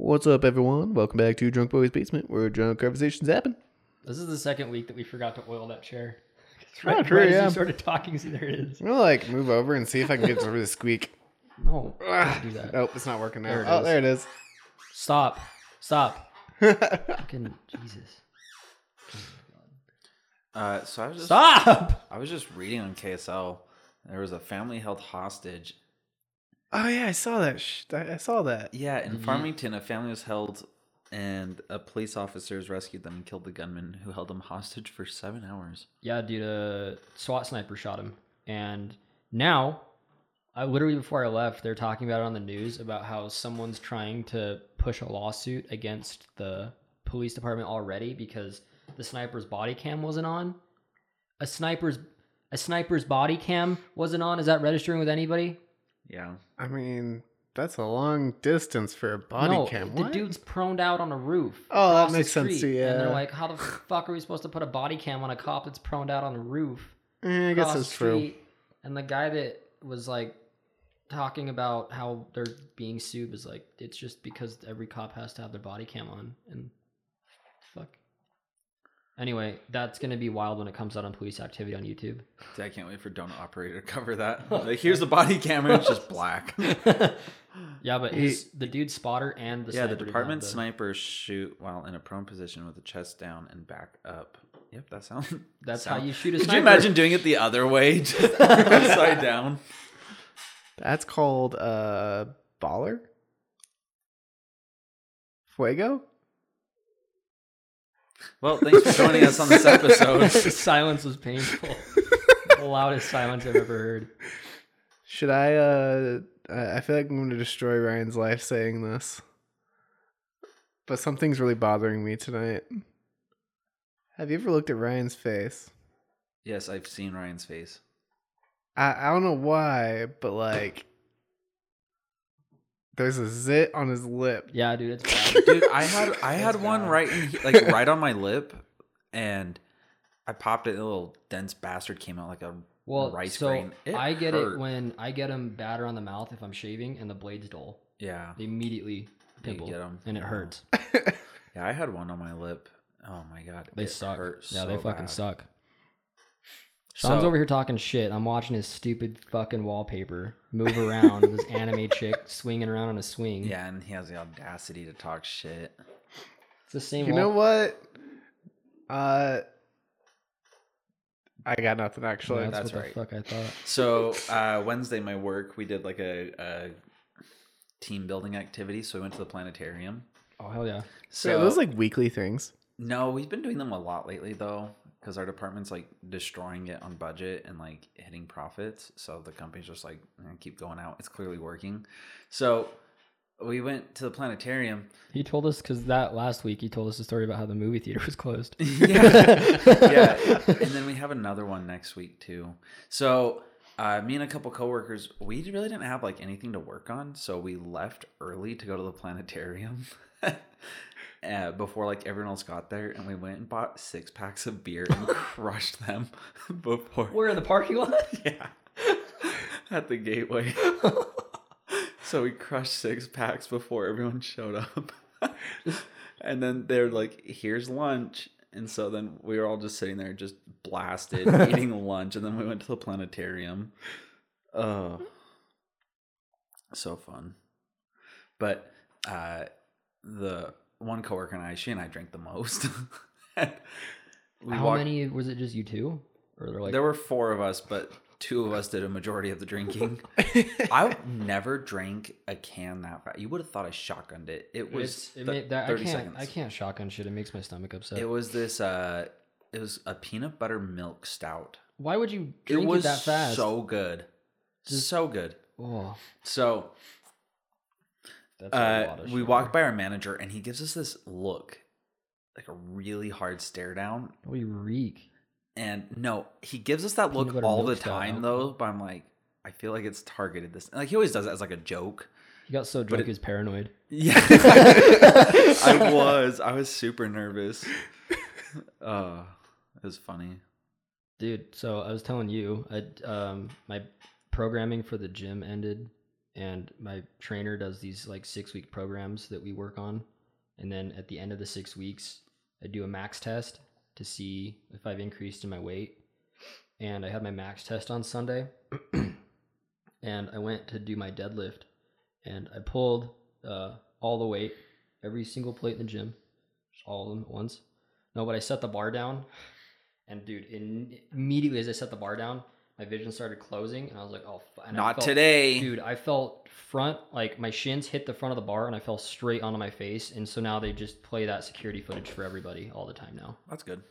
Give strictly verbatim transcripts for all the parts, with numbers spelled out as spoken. What's up, everyone? Welcome back to Drunk Boy's Basement, where drunk conversations happen. This is the second week that we forgot to oil that chair. It's right, oh, true, right yeah. as we started talking, see, there it is. We'll, like, move over and see if I can get over the squeak. No, don't do that. Oh, it's not working now. There oh, is. there it is. Stop. Stop. Fucking Jesus. Uh, so I was just, Stop! I was just reading on K S L. There was a family held hostage. Oh, yeah, I saw that. I saw that. Yeah, in mm-hmm. Farmington, a family was held, and a police officer rescued them and killed the gunman who held them hostage for seven hours. Yeah, dude, a SWAT sniper shot him. And now, I literally before I left, they're talking about it on the news about how someone's trying to push a lawsuit against the police department already because the sniper's body cam wasn't on. A sniper's a sniper's body cam wasn't on. Is that registering with anybody? Yeah. I mean, that's a long distance for a body no, cam. No, the dude's proned out on a roof. Oh, that makes sense too, yeah. And they're like, how the fuck are we supposed to put a body cam on a cop that's proned out on a roof? Eh, I guess that's true. And the guy that was like talking about how they're being sued was like, it's just because every cop has to have their body cam on. And fuck. Anyway, that's going to be wild when it comes out on police activity on YouTube. Dude, I can't wait for Donut Operator to cover that. Like, here's the body camera. It's just black. Yeah, but his, he, the dude's spotter and the yeah, sniper. Yeah, the department the... sniper shoot while in a prone position with the chest down and back up. Yep, that sounds... That's sound. How you shoot a sniper. Could you imagine doing it the other way? Just upside down. That's called uh, baller? Fuego? Well, thanks for joining us on this episode. Silence was painful. The loudest silence I've ever heard. Should I, uh, I feel like I'm going to destroy Ryan's life saying this. But something's really bothering me tonight. Have you ever looked at Ryan's face? Yes, I've seen Ryan's face. I, I don't know why, but like... There's a zit on his lip. Yeah, dude, it's bad. Dude, I had I had it's one bad. right in, like right on my lip, and I popped it. And a little dense bastard came out like a well, rice so grain. It I get hurt. it when I get them bad around the mouth if I'm shaving, and the blade's dull. Yeah, they immediately pimple, get them, and it hurts. Yeah, I had one on my lip. Oh my god, they it suck. Hurts yeah, so they fucking bad. suck. Sean's so, over here talking shit. I'm watching his stupid fucking wallpaper move around with his anime chick swinging around on a swing. Yeah, and he has the audacity to talk shit. It's the same. You wall- know what? Uh, I got nothing actually. Yeah, that's that's what right. The fuck I thought. So uh, Wednesday, my work, we did like a, a team building activity. So we went to the planetarium. Oh hell yeah! So Wait, are those like weekly things. No, we've been doing them a lot lately though. Because our department's like destroying it on budget and like hitting profits. So the company's just like, eh, keep going out. It's clearly working. So we went to the planetarium. He told us, because that last week, he told us a story about how the movie theater was closed. Yeah. Yeah. And then we have another one next week too. So uh, me and a couple coworkers, we really didn't have like anything to work on. So we left early to go to the planetarium. Uh, before like everyone else got there, and we went and bought six packs of beer and crushed them before. We're in the parking lot? Yeah. At the gateway. So we crushed six packs before everyone showed up. And then they're like, here's lunch. And so then we were all just sitting there just blasted, eating lunch. And then we went to the planetarium. Oh. So fun. But uh, the... One coworker and I, she and I drank the most. we How walked, many, was it just you two? Or like... There were four of us, but two of us did a majority of the drinking. I never drank a can that fast. You would have thought I shotgunned it. It was it made that, thirty I can't, seconds. I can't shotgun shit. It makes my stomach upset. It was this, uh, it was a peanut butter milk stout. Why would you drink it, was it that fast? so good. Just, so good. Oh. So... That's uh, we walk by our manager and he gives us this look, like a really hard stare down. We reek. And no, he gives us that look all the time though. But I'm like, I feel like it's targeted this. Like he always does it as like a joke. He got so drunk, he's paranoid. Yeah, I was. I was super nervous. Uh, it was funny, dude. So I was telling you, I um, my programming for the gym ended. and my trainer does these like six week programs that we work on. And then at the end of the six weeks, I do a max test to see if I've increased in my weight. And I had my max test on Sunday and I went to do my deadlift and I pulled uh, all the weight, every single plate in the gym, just all of them at once. No, but I set the bar down and dude, in, immediately as I set the bar down, my vision started closing and I was like, oh, and not I felt, today. Dude, I felt front, like my shins hit the front of the bar and I fell straight onto my face. And so now they just play that security footage for everybody all the time now. That's good.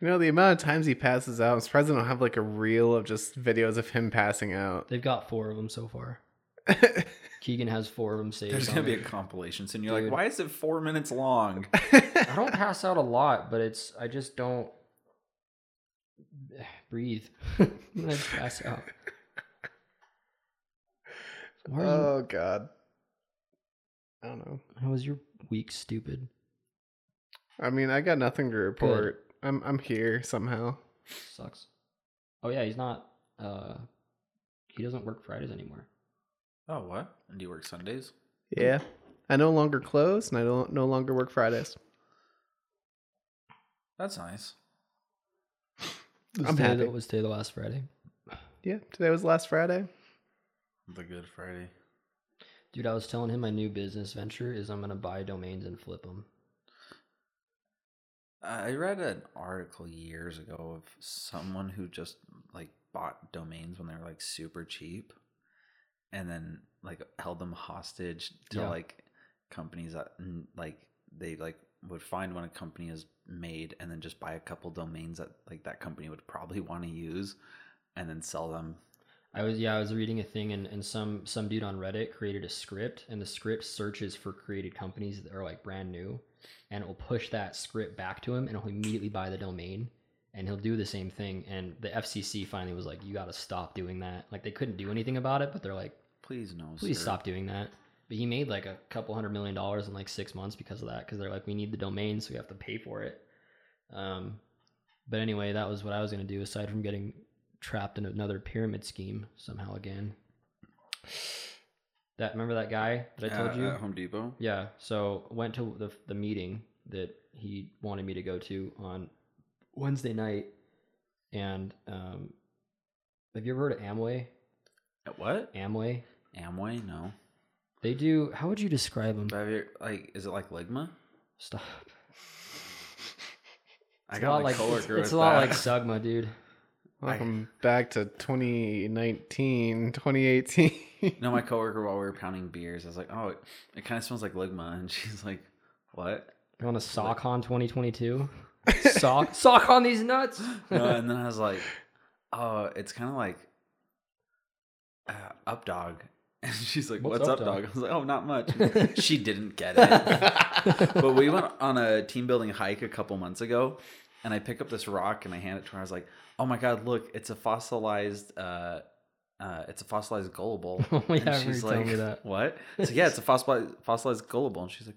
You know, the amount of times he passes out, I'm surprised they don't have like a reel of just videos of him passing out. They've got four of them so far. Keegan has four of them saved. There's going to be a compilation soon. You're dude. Like, why is it four minutes long? I don't pass out a lot, but it's, I just don't. Breathe. I pass out. Oh God. I don't know. How was your week, stupid? I mean, I got nothing to report. Good. I'm I'm here somehow. Sucks. Oh yeah, he's not. Uh, he doesn't work Fridays anymore. Oh what? And do you work Sundays? Yeah, I no longer close, and I don't no longer work Fridays. That's nice. It I'm happy. It was today the last Friday. Yeah, today was last Friday. The Good Friday. Dude, I was telling him my new business venture is I'm going to buy domains and flip them. I read an article years ago of someone who just like bought domains when they were like super cheap and then like held them hostage to yeah. like companies that like they like would find when a company is made and then just buy a couple domains that like that company would probably want to use and then sell them. I was, yeah, I was reading a thing and, and some, some dude on Reddit created a script and the script searches for created companies that are like brand new and it will push that script back to him and he'll immediately buy the domain and he'll do the same thing. And the F C C finally was like, you got to stop doing that. Like they couldn't do anything about it, but they're like, please no, please sir. Stop doing that. But he made like a couple hundred million dollars in like six months because of that. Because they're like, we need the domain, so we have to pay for it. Um, but anyway, that was what I was going to do, aside from getting trapped in another pyramid scheme somehow again. That remember that guy that I told uh, you? At Home Depot? Yeah. So went to the the meeting that he wanted me to go to on Wednesday night. And um, have you ever heard of Amway? What? Amway. Amway? No. They do. How would you describe them? You, like, is it like Ligma? Stop. I got like coworker. It's, it's a lot that. Like Sugma, dude. Welcome I, back to twenty nineteen, twenty eighteen. No, my coworker while we were pounding beers, I was like, "Oh, it, it kind of smells like Ligma," and she's like, "What? You want a sock on twenty twenty-two? Sock sock on these nuts?" No, and then I was like, "Oh, it's kind of like uh, Up Dog." And she's like, what's, what's up, up dog? dog? I was like, oh, not much. She didn't get it. But we went on a team building hike a couple months ago, and I pick up this rock and I hand it to her. I was like, oh my God, look, it's a fossilized, uh, uh, it's a fossilized gullible. Oh my God, she's like, that. What? So yeah, it's a fossilized, fossilized gullible. And she's like,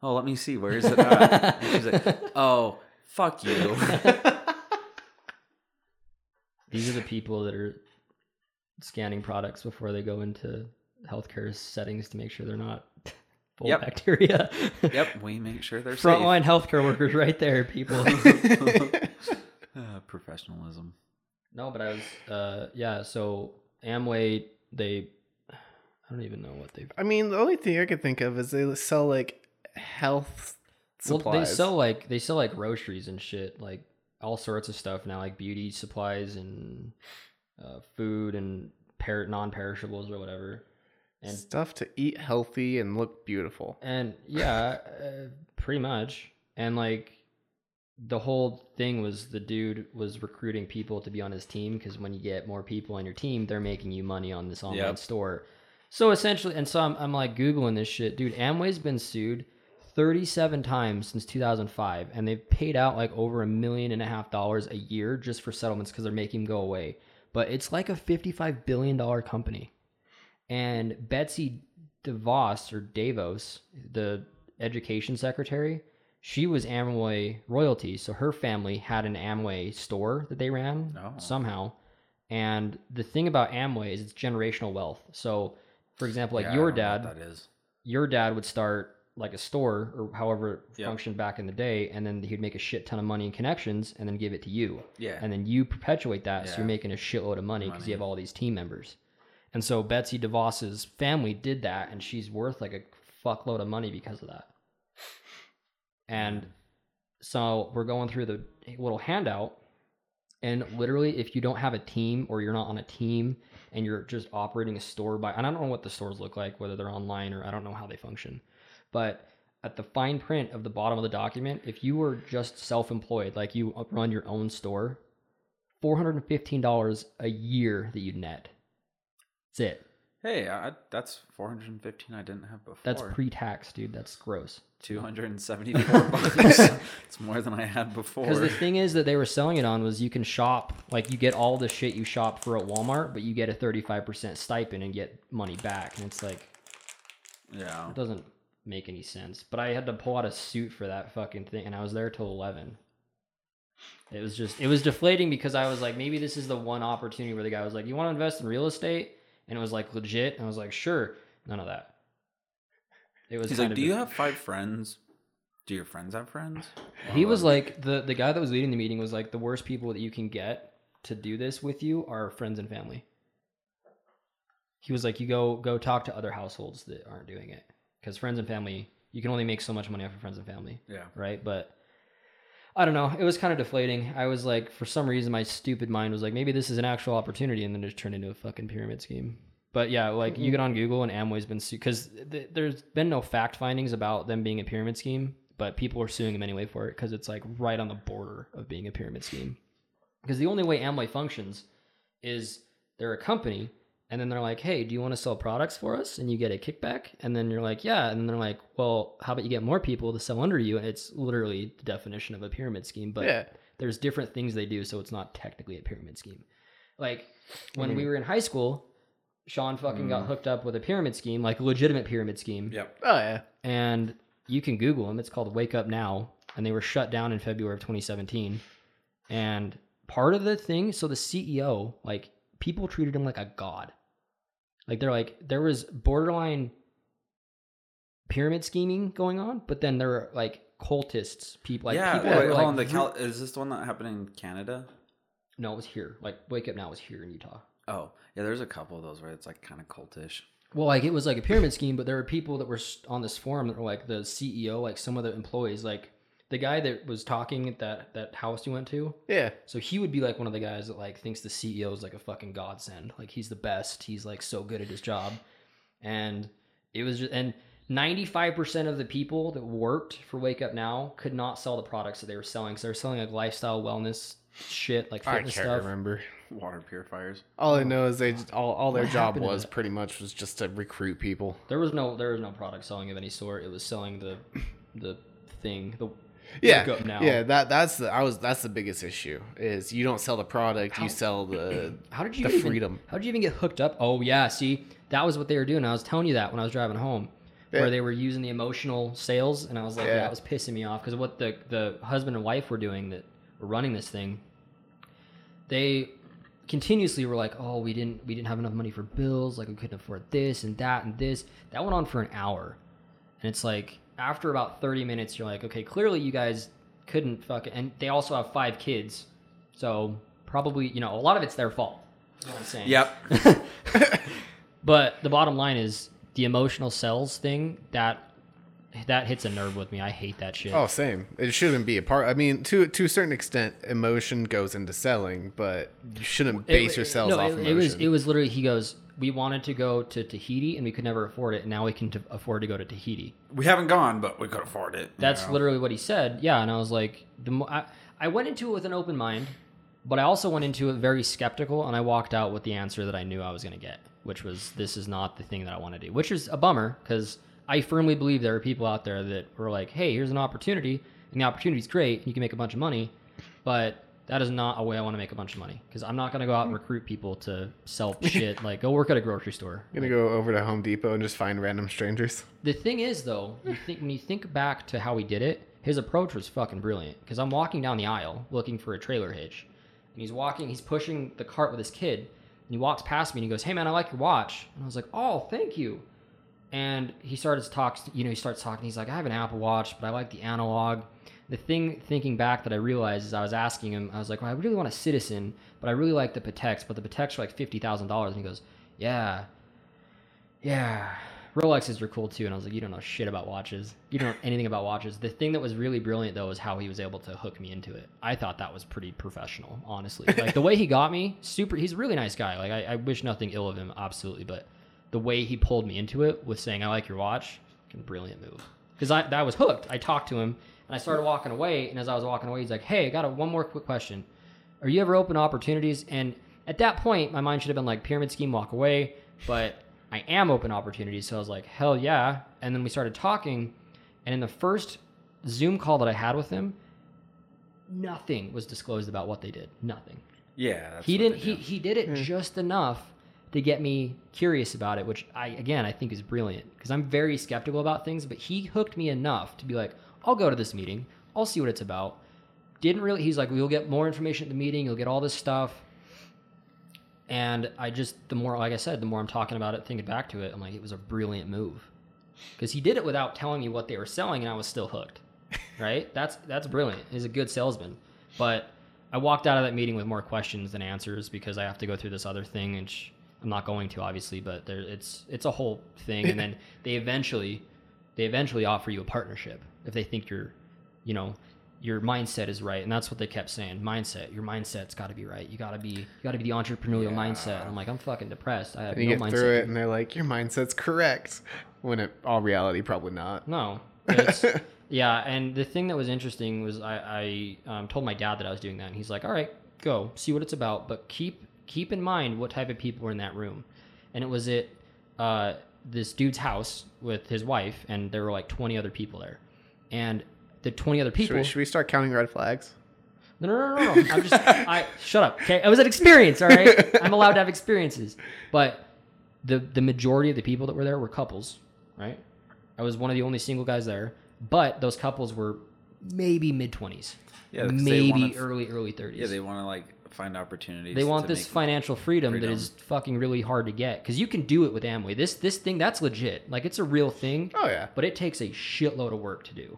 oh, let me see. Where is it at? And she's like, oh, fuck you. These are the people that are scanning products before they go into healthcare settings to make sure they're not full yep. of bacteria. Yep, we make sure they're frontline healthcare workers, right there, people. uh, professionalism. No, but I was, uh, yeah. So Amway, they, I don't even know what they've. I mean, the only thing I could think of is they sell like health supplies. Well, they sell like they sell like groceries and shit, like all sorts of stuff now, like beauty supplies and uh, food and per- non-perishables or whatever. And stuff to eat healthy and look beautiful. And yeah, uh, pretty much. And like the whole thing was the dude was recruiting people to be on his team because when you get more people on your team, they're making you money on this online yep. store. So essentially, and so I'm, I'm like Googling this shit. Dude, Amway's been sued thirty-seven times since two thousand five, and they've paid out like over a million and a half dollars a year just for settlements because they're making them go away. But it's like a fifty-five billion dollars company. And Betsy DeVos, or Davos, the education secretary, she was Amway royalty. So her family had an Amway store that they ran oh. somehow. And the thing about Amway is it's generational wealth. So For example, like yeah, your dad, that is. your dad would start like a store or however it functioned back in the day. And then he'd make a shit ton of money in connections and then give it to you. Yeah. And then you perpetuate that. Yeah. So you're making a shitload of money because you have all these team members. And so Betsy DeVos's family did that, and she's worth like a fuckload of money because of that. And so we're going through the little handout, and literally if you don't have a team or you're not on a team and you're just operating a store by, and I don't know what the stores look like, whether they're online or I don't know how they function, but at the fine print of the bottom of the document, if you were just self-employed, like you run your own store, four hundred fifteen dollars a year that you'd net. That's it. Hey, I, that's four hundred fifteen I didn't have before. That's pre-tax, dude. That's gross. two hundred seventy-four bucks. It's more than I had before. Because the thing is that they were selling it on was you can shop, like you get all the shit you shop for at Walmart, but you get a thirty-five percent stipend and get money back. And it's like, yeah, it doesn't make any sense. But I had to pull out a suit for that fucking thing, and I was there till eleven. It was just, it was deflating because I was like, maybe this is the one opportunity where the guy was like, you want to invest in real estate? And it was like legit. And I was like, sure. None of that. It was He's like, do you have five friends? Do your friends have friends? Well, he was like, the, the guy that was leading the meeting was like, the worst people that you can get to do this with you are friends and family. He was like, you go, go talk to other households that aren't doing it. Because friends and family, you can only make so much money off of friends and family. Yeah. Right. But I don't know. It was kind of deflating. I was like, for some reason, my stupid mind was like, maybe this is an actual opportunity, and then it turned into a fucking pyramid scheme. But yeah, like mm-hmm. you get on Google and Amway's been sued because th- there's been no fact findings about them being a pyramid scheme, but people are suing them anyway for it because it's like right on the border of being a pyramid scheme. Because the only way Amway functions is they're a company, and then they're like, hey, do you want to sell products for us? And you get a kickback, and then you're like, yeah. And then they're like, well, how about you get more people to sell under you? And it's literally the definition of a pyramid scheme, but yeah. there's different things they do, so it's not technically a pyramid scheme. Like when mm-hmm. we were in high school, Sean fucking mm-hmm. got hooked up with a pyramid scheme, like a legitimate pyramid scheme. Yep. Oh yeah. And you can Google them. It's called Wake Up Now, and they were shut down in February of twenty seventeen. And part of the thing, so the C E O, like, people treated him like a god. Like they're like, there was borderline pyramid scheming going on, but then there were like cultists, people. Like yeah, people yeah, wait, hold like, on. The Cal- is this the one that happened in Canada? No, it was here. Like Wake Up Now was here in Utah. Oh yeah, there's a couple of those where it's like kind of cultish. Well, like it was like a pyramid scheme, but there were people that were on this forum that were like the C E O, like some of the employees, like the guy that was talking at that, that house you went to. Yeah. So he would be like one of the guys that like thinks the C E O is like a fucking godsend. Like he's the best. He's like so good at his job. And it was just, and ninety-five percent of the people that worked for Wake Up Now could not sell the products that they were selling. So they were selling like lifestyle wellness shit, like fitness stuff. I can't stuff. remember. Water purifiers. All I know is they just, all, all their job was pretty much was just to recruit people. There was no, there was no product selling of any sort. It was selling the, the thing, the, Yeah, now. yeah. That that's the I was that's the biggest issue is you don't sell the product, how, you sell the how did you the even, freedom. How did you even get hooked up? Oh yeah, see that was what they were doing. I was telling you that when I was driving home, yeah. where they were using the emotional sales, and I was like, yeah. that was pissing me off because what the the husband and wife were doing that were running this thing, they continuously were like, oh we didn't we didn't have enough money for bills, like we couldn't afford this and that and this. That went on for an hour, and it's like. After about thirty minutes, you're like, okay, clearly you guys couldn't fuck it. And they also have five kids. So probably, you know, a lot of it's their fault. That's what I'm saying. Yep. But the bottom line is the emotional sells thing, that that hits a nerve with me. I hate that shit. Oh, same. It shouldn't be a part. I mean, to to a certain extent, emotion goes into selling, but you shouldn't base it, yourselves no, off it, emotion. It was, it was literally, he goes... We wanted to go to Tahiti and we could never afford it. And now we can t- afford to go to Tahiti. We haven't gone, but we could afford it. That's know. literally what he said. Yeah. And I was like, the mo- I, I went into it with an open mind, but I also went into it very skeptical. And I walked out with the answer that I knew I was going to get, which was, this is not the thing that I want to do, which is a bummer because I firmly believe there are people out there that were like, hey, here's an opportunity. And the opportunity is great. And you can make a bunch of money, but that is not a way I want to make a bunch of money because I'm not going to go out and recruit people to sell shit. Like, go work at a grocery store. You're going to go over to Home Depot and just find random strangers. The thing is, though, you think, when you think back to how he did it, his approach was fucking brilliant because I'm walking down the aisle looking for a trailer hitch, and he's walking, he's pushing the cart with his kid, And he walks past me and he goes, "Hey man, I like your watch." And I was like, "Oh, thank you." And he starts talks, you know, he starts talking. He's like, "I have an Apple Watch, but I like the analog." The thing thinking back that I realized is I was asking him, I was like, "Well, I really want a Citizen, but I really like the Patek's, but the Patek's are like fifty thousand dollars. And he goes, "Yeah, yeah. Rolexes are cool too." And I was like, "You don't know shit about watches. You don't know anything about watches." The thing that was really brilliant though is how he was able to hook me into it. I thought that was pretty professional, honestly. Like the way he got me, super, he's a really nice guy. Like I, I wish nothing ill of him, absolutely. But the way he pulled me into it with saying, "I like your watch," brilliant move. Because I, I was hooked. I talked to him and I started walking away. And as I was walking away, he's like, "Hey, I got a, one more quick question. Are you ever open to opportunities?" And at that point, my mind should have been like, pyramid scheme, walk away. But I am open to opportunities. So I was like, hell yeah. And then we started talking. And in the first Zoom call that I had with him, nothing was disclosed about what they did. Nothing. Yeah. That's he didn't, he, he did it mm. just enough to get me curious about it, which I, again, I think is brilliant because I'm very skeptical about things, but he hooked me enough to be like, "I'll go to this meeting. I'll see what it's about." Didn't really, he's like, "We'll get more information at the meeting. You'll get all this stuff." And I just, the more, like I said, the more I'm talking about it, thinking back to it, I'm like, it was a brilliant move because he did it without telling me what they were selling and I was still hooked, right? That's, that's brilliant. He's a good salesman. But I walked out of that meeting with more questions than answers because I have to go through this other thing and sh- I'm not going to obviously, but there it's, it's a whole thing. And then they eventually, they eventually offer you a partnership if they think you're, you know, your mindset is right. And that's what they kept saying. Mindset, your mindset's got to be right. You got to be, you got to be the entrepreneurial yeah. mindset. And I'm like, I'm fucking depressed. I have and no mindset. You get through it and they're like, your mindset's correct. When in all reality, probably not. No. It's, yeah. And the thing that was interesting was I, I um, told my dad that I was doing that and he's like, "All right, go see what it's about, but keep, keep in mind what type of people were in that room." And it was at uh, this dude's house with his wife and there were like twenty other people there. And the twenty other people. Should we, should we start counting red flags? No, no, no, no, no. I'm just, I, shut up. Okay. It was an experience. All right. I'm allowed to have experiences, but the, the majority of the people that were there were couples, right? I was one of the only single guys there, but those couples were maybe mid twenties, yeah, maybe wanna, early, early thirties. Yeah. They want to like find opportunities. They want this financial freedom, freedom that is fucking really hard to get. Cause you can do it with Amway. This, this thing that's legit. Like it's a real thing. Oh yeah. But it takes a shitload of work to do.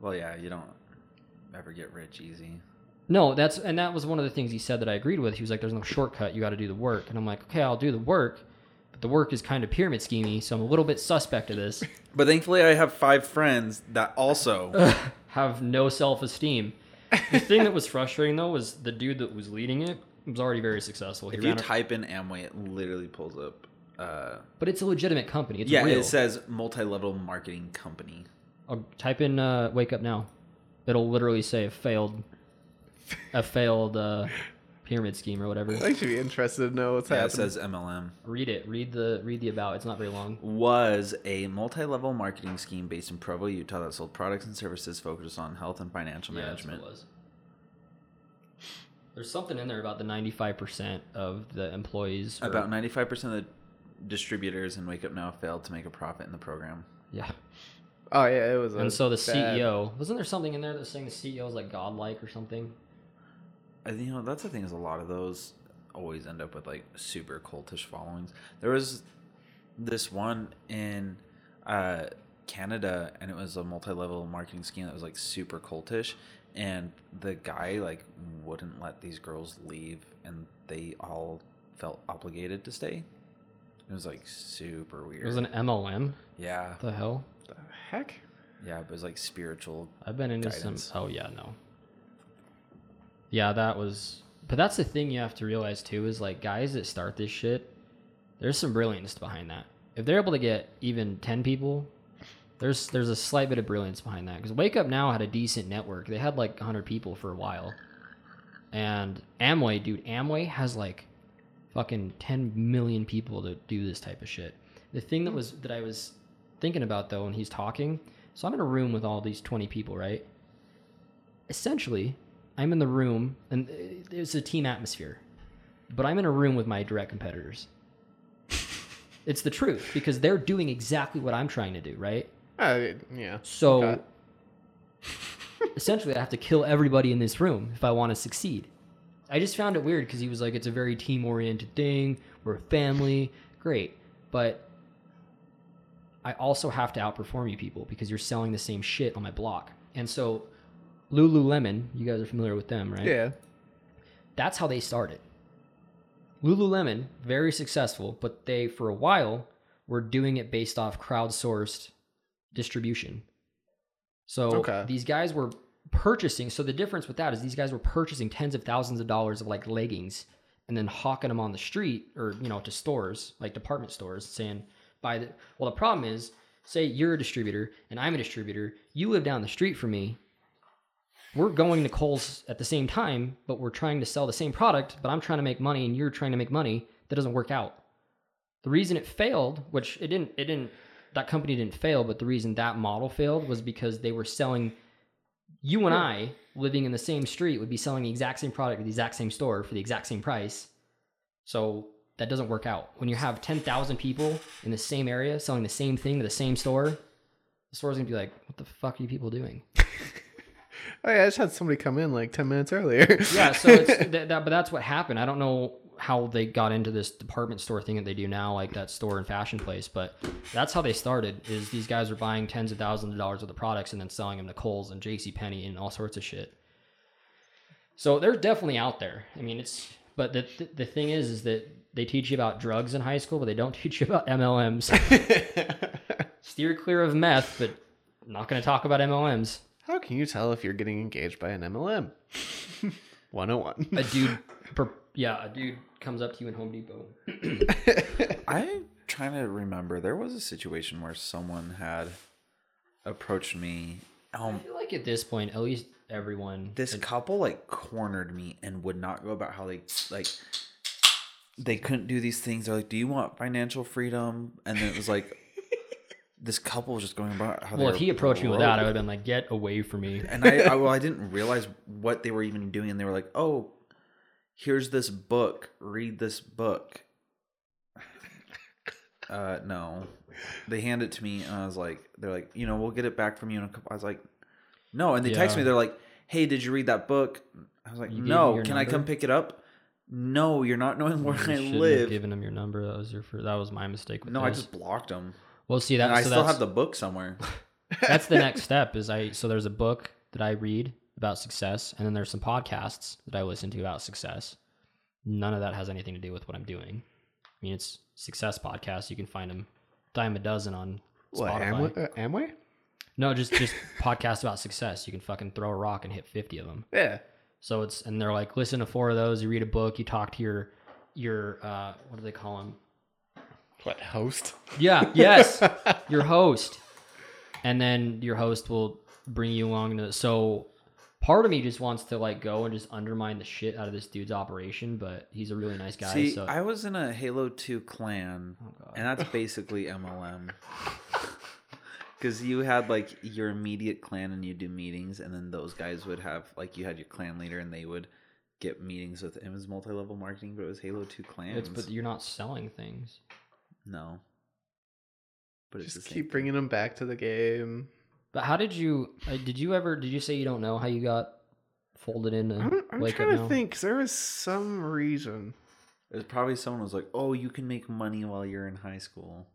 Well, yeah, you don't ever get rich easy. No, that's and that was one of the things he said that I agreed with. He was like, "There's no shortcut. You got to do the work." And I'm like, "Okay, I'll do the work," but the work is kind of pyramid schemey, so I'm a little bit suspect of this. But thankfully, I have five friends that also have no self-esteem. The thing that was frustrating though was the dude that was leading it was already very successful. He if you type a- in Amway, it literally pulls up. Uh, but it's a legitimate company. It's yeah, real. It says multi-level marketing company. I'll type in uh, "Wake Up Now." It'll literally say a failed, a failed uh, pyramid scheme or whatever. I should be interested to know what's yeah, happening. It says M L M. Read it. Read the read the about. It's not very long. Was a multi-level marketing scheme based in Provo, Utah, that sold products and services focused on health and financial yeah, management. That's what it was. There's something in there about the ninety-five percent of the employees. About or... ninety-five percent of the distributors in Wake Up Now failed to make a profit in the program. Yeah. Oh yeah, it was. And so the bad. C E O, wasn't there something in there that was saying the C E O is like godlike or something? I you know that's the thing is a lot of those always end up with like super cultish followings. There was this one in uh, Canada, and it was a multi-level marketing scheme that was like super cultish, and the guy like wouldn't let these girls leave, and they all felt obligated to stay. It was like super weird. It was an M L M. Yeah. What the hell. The heck? Yeah, it was like spiritual. I've been into guidance. some. Oh yeah, no. Yeah, that was. But that's the thing you have to realize too is like guys that start this shit, there's some brilliance behind that. If they're able to get even ten people, there's there's a slight bit of brilliance behind that. Because Wake Up Now had a decent network. They had like one hundred people for a while, and Amway, dude, Amway has like fucking ten million people to do this type of shit. The thing that was that I was. thinking about though, and he's talking. So I'm in a room with all these twenty people, right? Essentially, I'm in the room, and it's a team atmosphere. But I'm in a room with my direct competitors. It's the truth because they're doing exactly what I'm trying to do, right? Uh, yeah. So essentially, I have to kill everybody in this room if I want to succeed. I just found it weird because he was like, it's a very team-oriented thing. We're a family. Great. But I also have to outperform you people because you're selling the same shit on my block. And so Lululemon, you guys are familiar with them, right? Yeah. That's how they started. Lululemon, very successful, but they, for a while, were doing it based off crowdsourced distribution. So okay. these guys were purchasing. So the difference with that is these guys were purchasing tens of thousands of dollars of like leggings and then hawking them on the street or, you know, to stores, like department stores, saying, buy the, well, the problem is, say you're a distributor and I'm a distributor, you live down the street from me. We're going to Kohl's at the same time, but we're trying to sell the same product, but I'm trying to make money and you're trying to make money. That doesn't work out. The reason it failed, which it didn't, it didn't, that company didn't fail, but the reason that model failed was because they were selling, you and I living in the same street would be selling the exact same product at the exact same store for the exact same price. So that doesn't work out. When you have ten thousand people in the same area selling the same thing to the same store, the store's going to be like, what the fuck are you people doing? Oh, yeah, I just had somebody come in like ten minutes earlier. Yeah, so it's th- that, but that's what happened. I don't know how they got into this department store thing that they do now, like that store and fashion place, but that's how they started, is these guys were buying tens of thousands of dollars of the products and then selling them to Kohl's and JCPenney and all sorts of shit. So they're definitely out there. I mean, it's, but the th- the thing is, is that they teach you about drugs in high school, but they don't teach you about M L Ms. Steer clear of meth, but I'm not going to talk about M L Ms. How can you tell if you're getting engaged by an M L M? one oh one. A dude, per, yeah, a dude comes up to you in Home Depot. I'm trying to remember. There was a situation where someone had approached me. Um, I feel like at this point, at least everyone. This had, couple like cornered me and would not go about how they like. They couldn't do these things. They're like, "Do you want financial freedom?" And then it was like. This couple was just going about how. Well, if he approached me with that, I would have been like, "Get away from me!" And I, I, well, I didn't realize what they were even doing, and they were like, "Oh, here's this book. Read this book." Uh, no, they hand it to me, and I was like, "They're like, you know, we'll get it back from you in a couple." I was like, "No," and they yeah. text me. They're like, "Hey, did you read that book?" I was like, you "No, can number? I come pick it up?" No, you're not knowing where you I live. Have given him your number. That was your first, that was my mistake. With no, this. I just blocked him. Well, see that. No, I so still have the book somewhere. That's the next step. Is I so there's a book that I read about success, and then there's some podcasts that I listen to about success. None of that has anything to do with what I'm doing. I mean, it's success podcasts. You can find them dime a dozen on what, Spotify. Amway? Uh, Amway? No, just just podcasts about success. You can fucking throw a rock and hit fifty of them. Yeah. So it's and they're like, listen to four of those. You read a book. You talk to your your uh, what do they call them? What, host? Yeah, yes, your host. And then your host will bring you along. To, so part of me just wants to like go and just undermine the shit out of this dude's operation, but he's a really nice guy. See, so. I was in a Halo two clan, oh, and that's basically M L M. Because you had like your immediate clan and you do meetings, and then those guys would have, like you had your clan leader and they would get meetings with him. It was multi-level marketing, but it was Halo two clans. It's, but you're not selling things. No, but just it's keep thing. Bringing them back to the game. But how did you? Did you ever? Did you say you don't know how you got folded into? I'm, I'm Wake trying Up to Now? Think. Cause there was some reason. It was probably someone was like, "Oh, you can make money while you're in high school."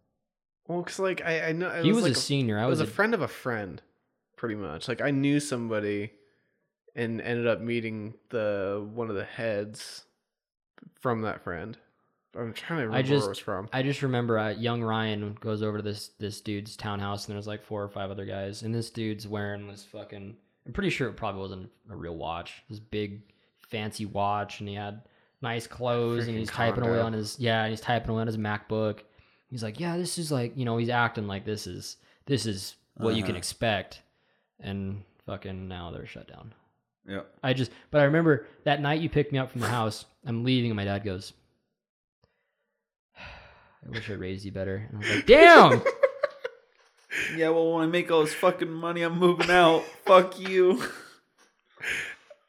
Well, because like I, I know it he was, was like a senior. I was, was a, a friend of a friend, pretty much. Like I knew somebody, and ended up meeting the one of the heads from that friend. I'm trying to remember I just, where it was from. I just remember uh, young Ryan goes over to this this dude's townhouse, and there's like four or five other guys, and this dude's wearing this fucking... I'm pretty sure it probably wasn't a real watch. This big, fancy watch, and he had nice clothes, freaking and he's condo. typing away on his... Yeah, and he's typing away on his MacBook. He's like, yeah, this is like... You know, he's acting like this is this is what uh-huh. you can expect, and fucking now they're shut down. Yeah. I just... But I remember that night you picked me up from the house, I'm leaving, and my dad goes... I wish I raised you better. And I was like, damn! Yeah, well, when I make all this fucking money, I'm moving out. Fuck you.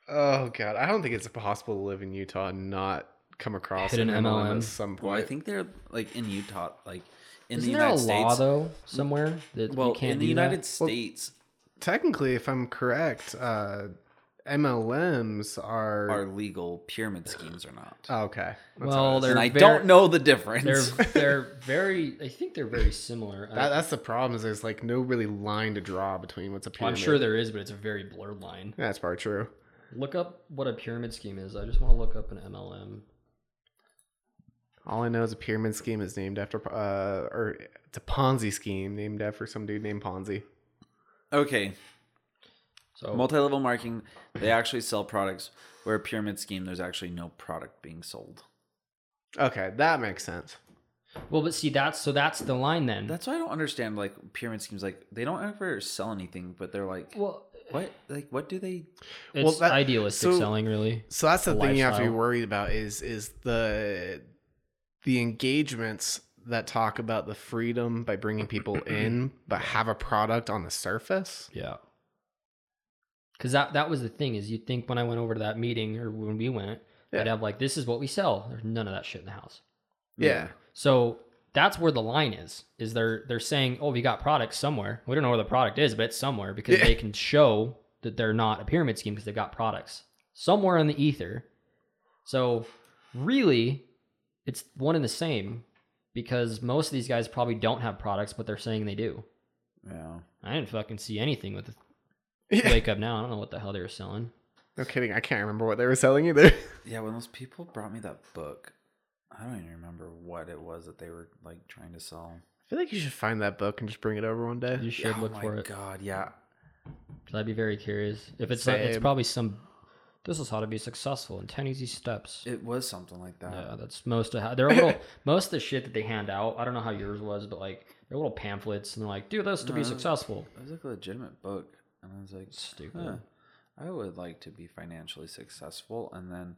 Oh, God. I don't think it's possible to live in Utah and not come across Hit an M L M at some point. Well, I think they're, like, in Utah, like, in Isn't the United States. Isn't there a law, though, somewhere that well, you can't do that? Well, in the United States... Well, technically, if I'm correct, uh, M L Ms are... Are legal, pyramid schemes are not. Okay. That's well, they're and I very, don't know the difference. They're, they're very... I think they're very similar. That, that's the problem is there's like no really line to draw between what's a pyramid. Well, I'm sure there is, but it's a very blurred line. Yeah, that's probably true. Look up what a pyramid scheme is. I just want to look up an M L M. All I know is a pyramid scheme is named after... Uh, or it's a Ponzi scheme named after some dude named Ponzi. Okay. So multi-level marketing, they actually sell products. Where a pyramid scheme, there's actually no product being sold. Okay, that makes sense. Well, but see, that's so that's the line then. That's why I don't understand like pyramid schemes. Like they don't ever sell anything, but they're like, well, what? Like what do they? It's well, that, idealistic so, selling, really. So that's the, the thing lifestyle. You have to be worried about is is the the engagements that talk about the freedom by bringing people in, but have a product on the surface. Yeah. Because that, that was the thing is you'd think when I went over to that meeting or when we went, yeah. I'd have like, this is what we sell. There's none of that shit in the house. Yeah. yeah. So that's where the line is, is they're, they're saying, oh, we got products somewhere. We don't know where the product is, but it's somewhere because yeah. they can show that they're not a pyramid scheme because they've got products somewhere in the ether. So really it's one and the same because most of these guys probably don't have products, but they're saying they do. Yeah. I didn't fucking see anything with the Yeah. Wake Up Now. I don't know what the hell they were selling. No kidding. I can't remember what they were selling either. Yeah, when those people brought me that book, I don't even remember what it was that they were like trying to sell. I feel like you should find that book and just bring it over one day. You should oh look for it. Oh my god, yeah. I'd be very curious. If it's not, it's probably some, this is how to be successful in ten easy steps. It was something like that. Yeah, that's most of how, they're little, most of the shit that they hand out. I don't know how yours was, but like they're little pamphlets and they're like, do this to no, be that successful. It was like a legitimate book. And I was like, stupid. Huh, I would like to be financially successful. And then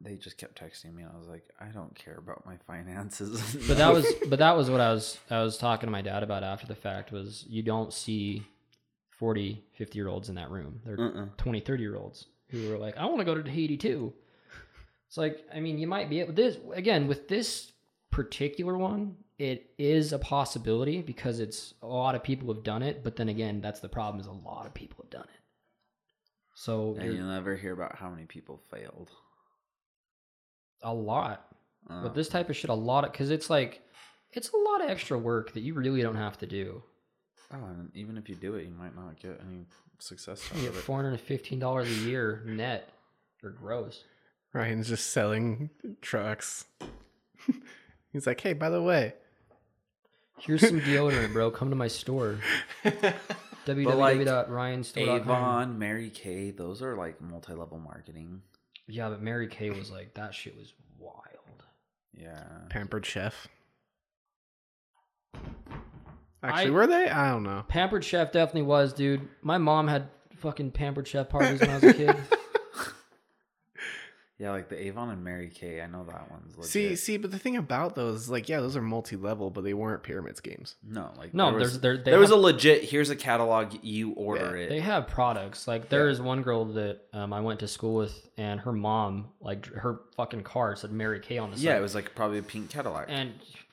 they just kept texting me. And I was like, I don't care about my finances. But that was, but that was what I was, I was talking to my dad about after the fact was you don't see forty, fifty year olds in that room. They're uh-uh. twenty, thirty year olds who are like, I want to go to Tahiti too. It's like, I mean, you might be able this again with this particular one. It is a possibility because it's a lot of people have done it. But then again, that's the problem is a lot of people have done it. So and you'll never hear about how many people failed. A lot. Uh, but this type of shit, a lot of, because it's like, it's a lot of extra work that you really don't have to do. Oh, and even if you do it, you might not get any success. You get four hundred fifteen dollars a year net or gross. Ryan's just selling trucks. He's like, hey, by the way. Here's some deodorant, bro. Come to my store. w w w dot ryan store dot com Avon, Mary Kay, those are like multi-level marketing. Yeah, but Mary Kay was like, that shit was wild. Yeah. Pampered Chef. Actually, I, were they? I don't know. Pampered Chef definitely was, dude. My mom had fucking Pampered Chef parties when I was a kid. Yeah, like the Avon and Mary Kay. I know that one's legit. See, see, but the thing about those is like, yeah, those are multi-level, but they weren't pyramid schemes. No, like no, there was, there, they there have, was a legit, here's a catalog, you order yeah, it. They have products. Like there yeah. is one girl that um, I went to school with and her mom, like her fucking car said Mary Kay on the side. Yeah, it was like probably a pink Cadillac. And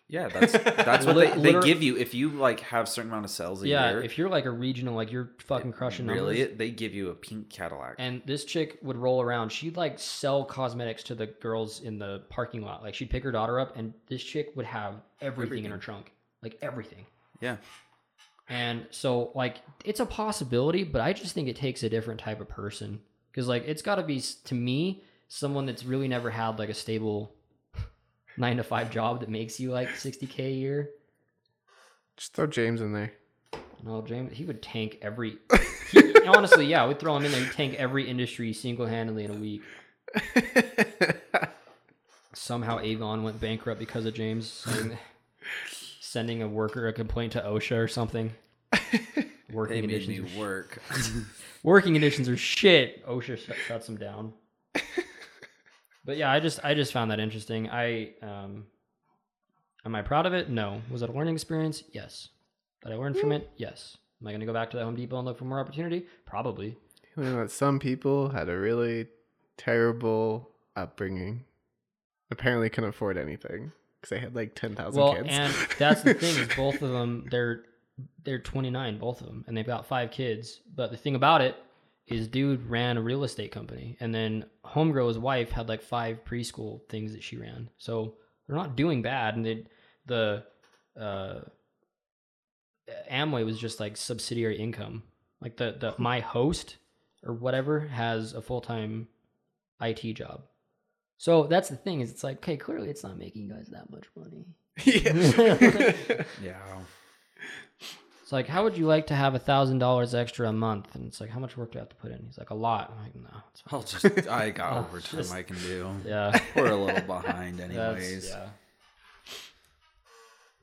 yeah, that's that's what they, they give you if you like have a certain amount of sales a yeah, year. Yeah, if you're like a regional, like you're fucking crushing really, numbers. They give you a pink Cadillac. And this chick would roll around. She'd like sell cosmetics to the girls in the parking lot. Like she'd pick her daughter up and this chick would have everything, everything. in her trunk. Like everything. Yeah. And so like it's a possibility, but I just think it takes a different type of person. Because like it's got to be, to me, someone that's really never had like a stable... Nine to five job that makes you like sixty K a year. Just throw James in there. No, James, he would tank every. He, honestly, yeah, we'd throw him in there. He'd tank every industry single handedly in a week. Somehow Avon went bankrupt because of James sending, sending a worker a complaint to OSHA or something. Working they made conditions me work. Working conditions are shit. OSHA sh- shuts them down. But yeah, I just I just found that interesting. I um, am I proud of it? No. Was it a learning experience? Yes. Did I learn from it? Yes. Am I going to go back to that Home Depot and look for more opportunity? Probably. You know, some people had a really terrible upbringing. Apparently, couldn't afford anything because they had like ten thousand well, kids. Well, and that's the thing is both of them they're they're twenty-nine, both of them, and they've got five kids. But the thing about it his dude ran a real estate company, and then homegirl's wife had like five preschool things that she ran. So they're not doing bad. And they, the uh, Amway was just like subsidiary income. Like the, the my host or whatever has a full-time I T job. So that's the thing, is it's like, okay, clearly it's not making you guys that much money. Yeah. Yeah. It's like, how would you like to have a thousand dollars extra a month? And it's like, how much work do I have to put in? He's like, a lot. I'm like, no, it's I'll just, I got oh, overtime just, I can do. Yeah. We're a little behind anyways. Yeah.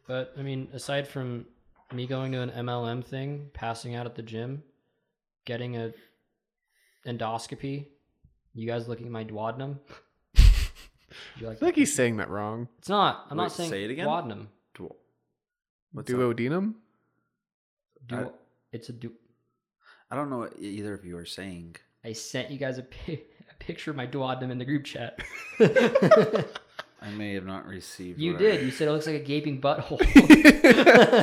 But I mean, aside from me going to an M L M thing, passing out at the gym, getting a endoscopy, you guys looking at my duodenum? You like I feel like he's saying that wrong. It's not. I'm Wait, not saying say it again? Duodenum. Du- Duodenum? Du- I, it's a du- I don't know what either of you are saying. I sent you guys a, pi- a picture of my duodenum in the group chat. I may have not received You did. I... You said it looks like a gaping butthole.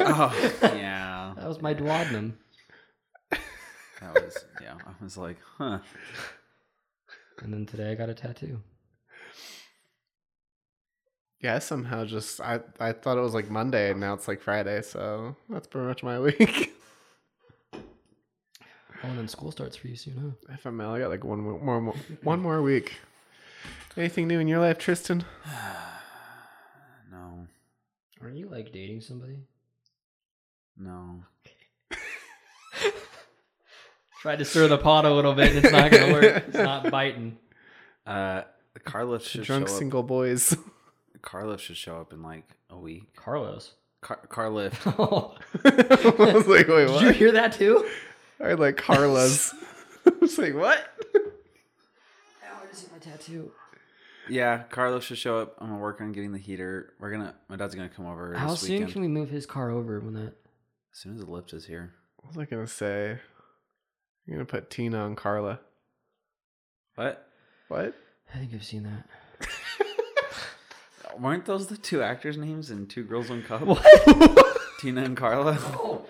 Oh, yeah. That was my duodenum. That was, yeah. I was like, huh. And then today I got a tattoo. Yeah, somehow just, I, I thought it was like Monday, and now it's like Friday, so that's pretty much my week. Oh, and then school starts for you soon, huh? F M L, I got like one more one more week. Anything new in your life, Tristan? No. Aren't you like dating somebody? No. Okay. Tried to stir the pot a little bit, and it's not going to work. It's not biting. Uh, Carlos should Drunk show up. Single boys. Carlos should show up in like a week. Carlos? Car- Carlift. Oh. I was like, wait, what? Did you hear that too? I heard like Carlos. I was like, what? Now I just see my tattoo. Yeah, Carlos should show up. I'm going to work on getting the heater. We're going to, my dad's going to come over How this weekend. How soon can we move his car over when that? As soon as the lift is here. What was I going to say? You're going to put Tina on Carla. What? What? I think I've seen that. Weren't those the two actors' names in Two Girls, One Cup? What? Tina and Carla? Oh.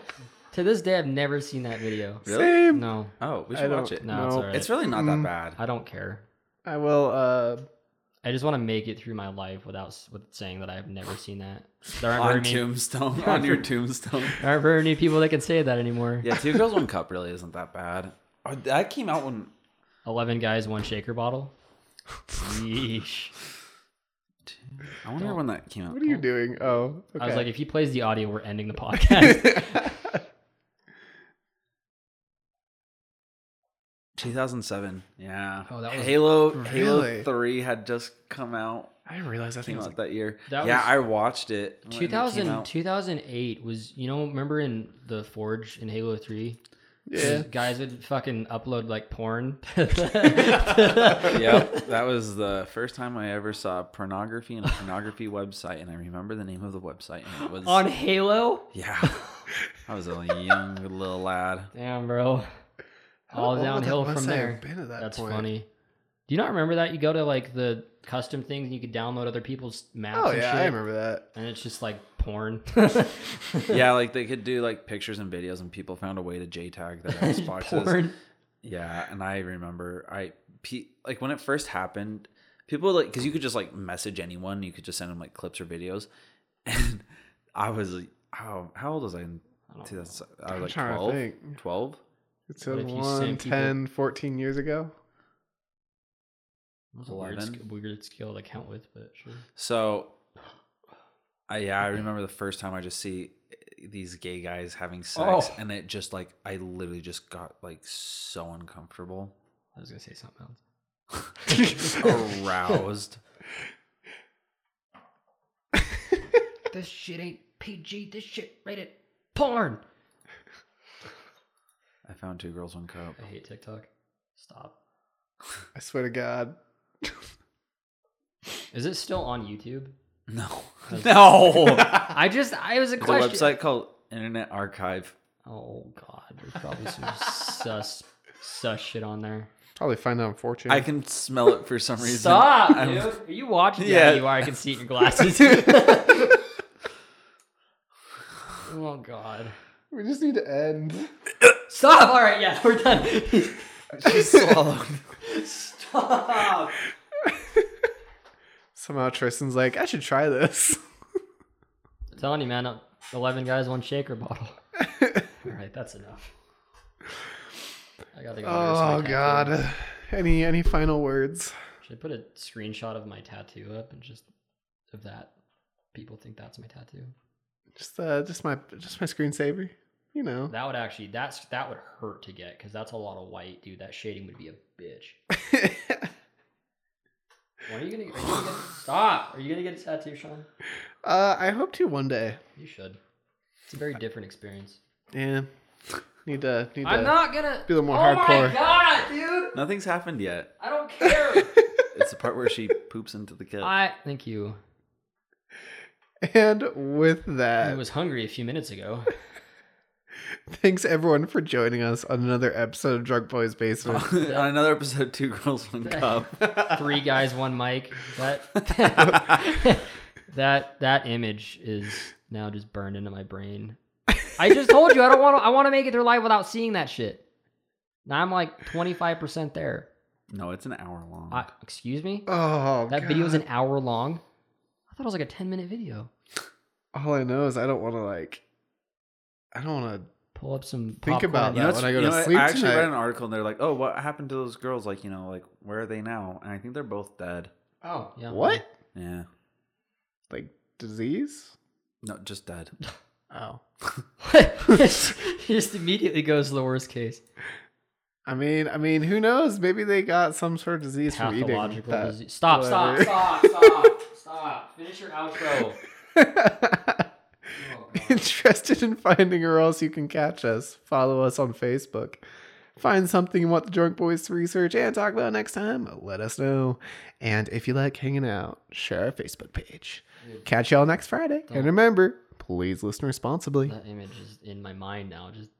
To this day, I've never seen that video. Really? Same. No. Oh, we should I watch it. No, no. It's, all right. It's really not that bad. I don't care. I will. Uh... I just want to make it through my life without with saying that I've never seen that. There aren't on very many... tombstone. On your tombstone. There aren't very many people that can say that anymore. Yeah, Two Girls, One Cup really isn't that bad. Oh, that came out when... eleven guys, one shaker bottle. Yeesh. I wonder Don't. when that came out. What are you doing? Oh, okay. I was like, if he plays the audio, we're ending the podcast. two thousand seven. Yeah. Oh, that was Halo. Really? Halo three had just come out. I didn't realize that came out like, that year. That yeah, was, I watched it. two thousand, it two thousand eight was, you know, remember in the Forge in Halo three? Yeah. Guys would fucking upload like porn. Yep. That was the first time I ever saw pornography in a pornography website, and I remember the name of the website, and it was on Halo? Yeah. I was a young little lad. Damn, bro. All downhill from there. That's funny. Do you not remember that? You go to like the custom things and you could download other people's maps. Oh, and yeah, shit. I remember that. And it's just like porn. Yeah, like they could do like pictures and videos, and people found a way to J tag their Xboxes. Porn. Yeah, and I remember I pe- like when it first happened, people like because you could just like message anyone, you could just send them like clips or videos, and I was like, oh, how old was I? In two thousand seven? I was like twelve. twelve. It's one, ten, fourteen years ago. It was a weird skill, weird skill to count with, but sure. So, I, yeah, I remember the first time I just see these gay guys having sex, oh. and it just like I literally just got like so uncomfortable. I was gonna say something else. Aroused. This shit ain't P G. This shit rated porn. I found Two Girls, One Cup. I hate TikTok. Stop. I swear to God. Is it still on YouTube? No. No. I just, I was a it's question. There's a website called Internet Archive. Oh, God. There's probably some sus, sus shit on there. Probably find out on four chan. I can smell it for some reason. Stop, I'm... dude. Are you watching? Yeah, you are. I can see it in your glasses. Oh, God. We just need to end. Stop. All right. Yeah, we're done. She swallowed. Stop. Somehow Tristan's like, I should try this. I'm telling you, man. eleven guys, one shaker bottle. All right, that's enough. I gotta go. Oh God. Tattoo. Any any final words? Should I put a screenshot of my tattoo up and just of that? People think that's my tattoo. Just uh, just my just my screensaver. You know, that would actually that's that would hurt to get because that's a lot of white, dude. That shading would be a bitch. When are you gonna, are you gonna get, stop? Are you gonna get a tattoo, Sean? Uh, I hope to one day. You should. It's a very different experience. Yeah. Need to. Need I'm to not gonna be a little more oh hardcore. Oh my God, dude! Nothing's happened yet. I don't care. It's the part where she poops into the kid. I thank you. And with that, I was hungry a few minutes ago. Thanks, everyone, for joining us on another episode of Drunk Boys Basement. On another episode of Two Girls, One Cup. Three guys, one mic. That, that that image is now just burned into my brain. I just told you I don't want to. I want to make it through life without seeing that shit. Now I'm like twenty-five percent there. No, it's an hour long. Uh, excuse me? Oh, That God. Video is an hour long? I thought it was like a ten-minute video. All I know is I don't want to like... I don't want to... Pull up some popcorn. Think about that you know, when I go to know, sleep I actually tonight. Read an article and they're like, oh, what happened to those girls? Like, you know, like, where are they now? And I think they're both dead. Oh, yeah. What? Yeah. Like, disease? No, just dead. Oh. He just immediately goes to the worst case. I mean, I mean, who knows? Maybe they got some sort of disease from eating. Pathological disease. Stop, stop, stop, stop, stop. Finish your outro. Interested in finding or else you can catch us. Follow us on Facebook. Find something you want the Drunk Boys to research and talk about next time. Let us know. And if you like hanging out, share our Facebook page. Catch y'all next Friday. Don't. And remember, please listen responsibly. That image is in my mind now. Just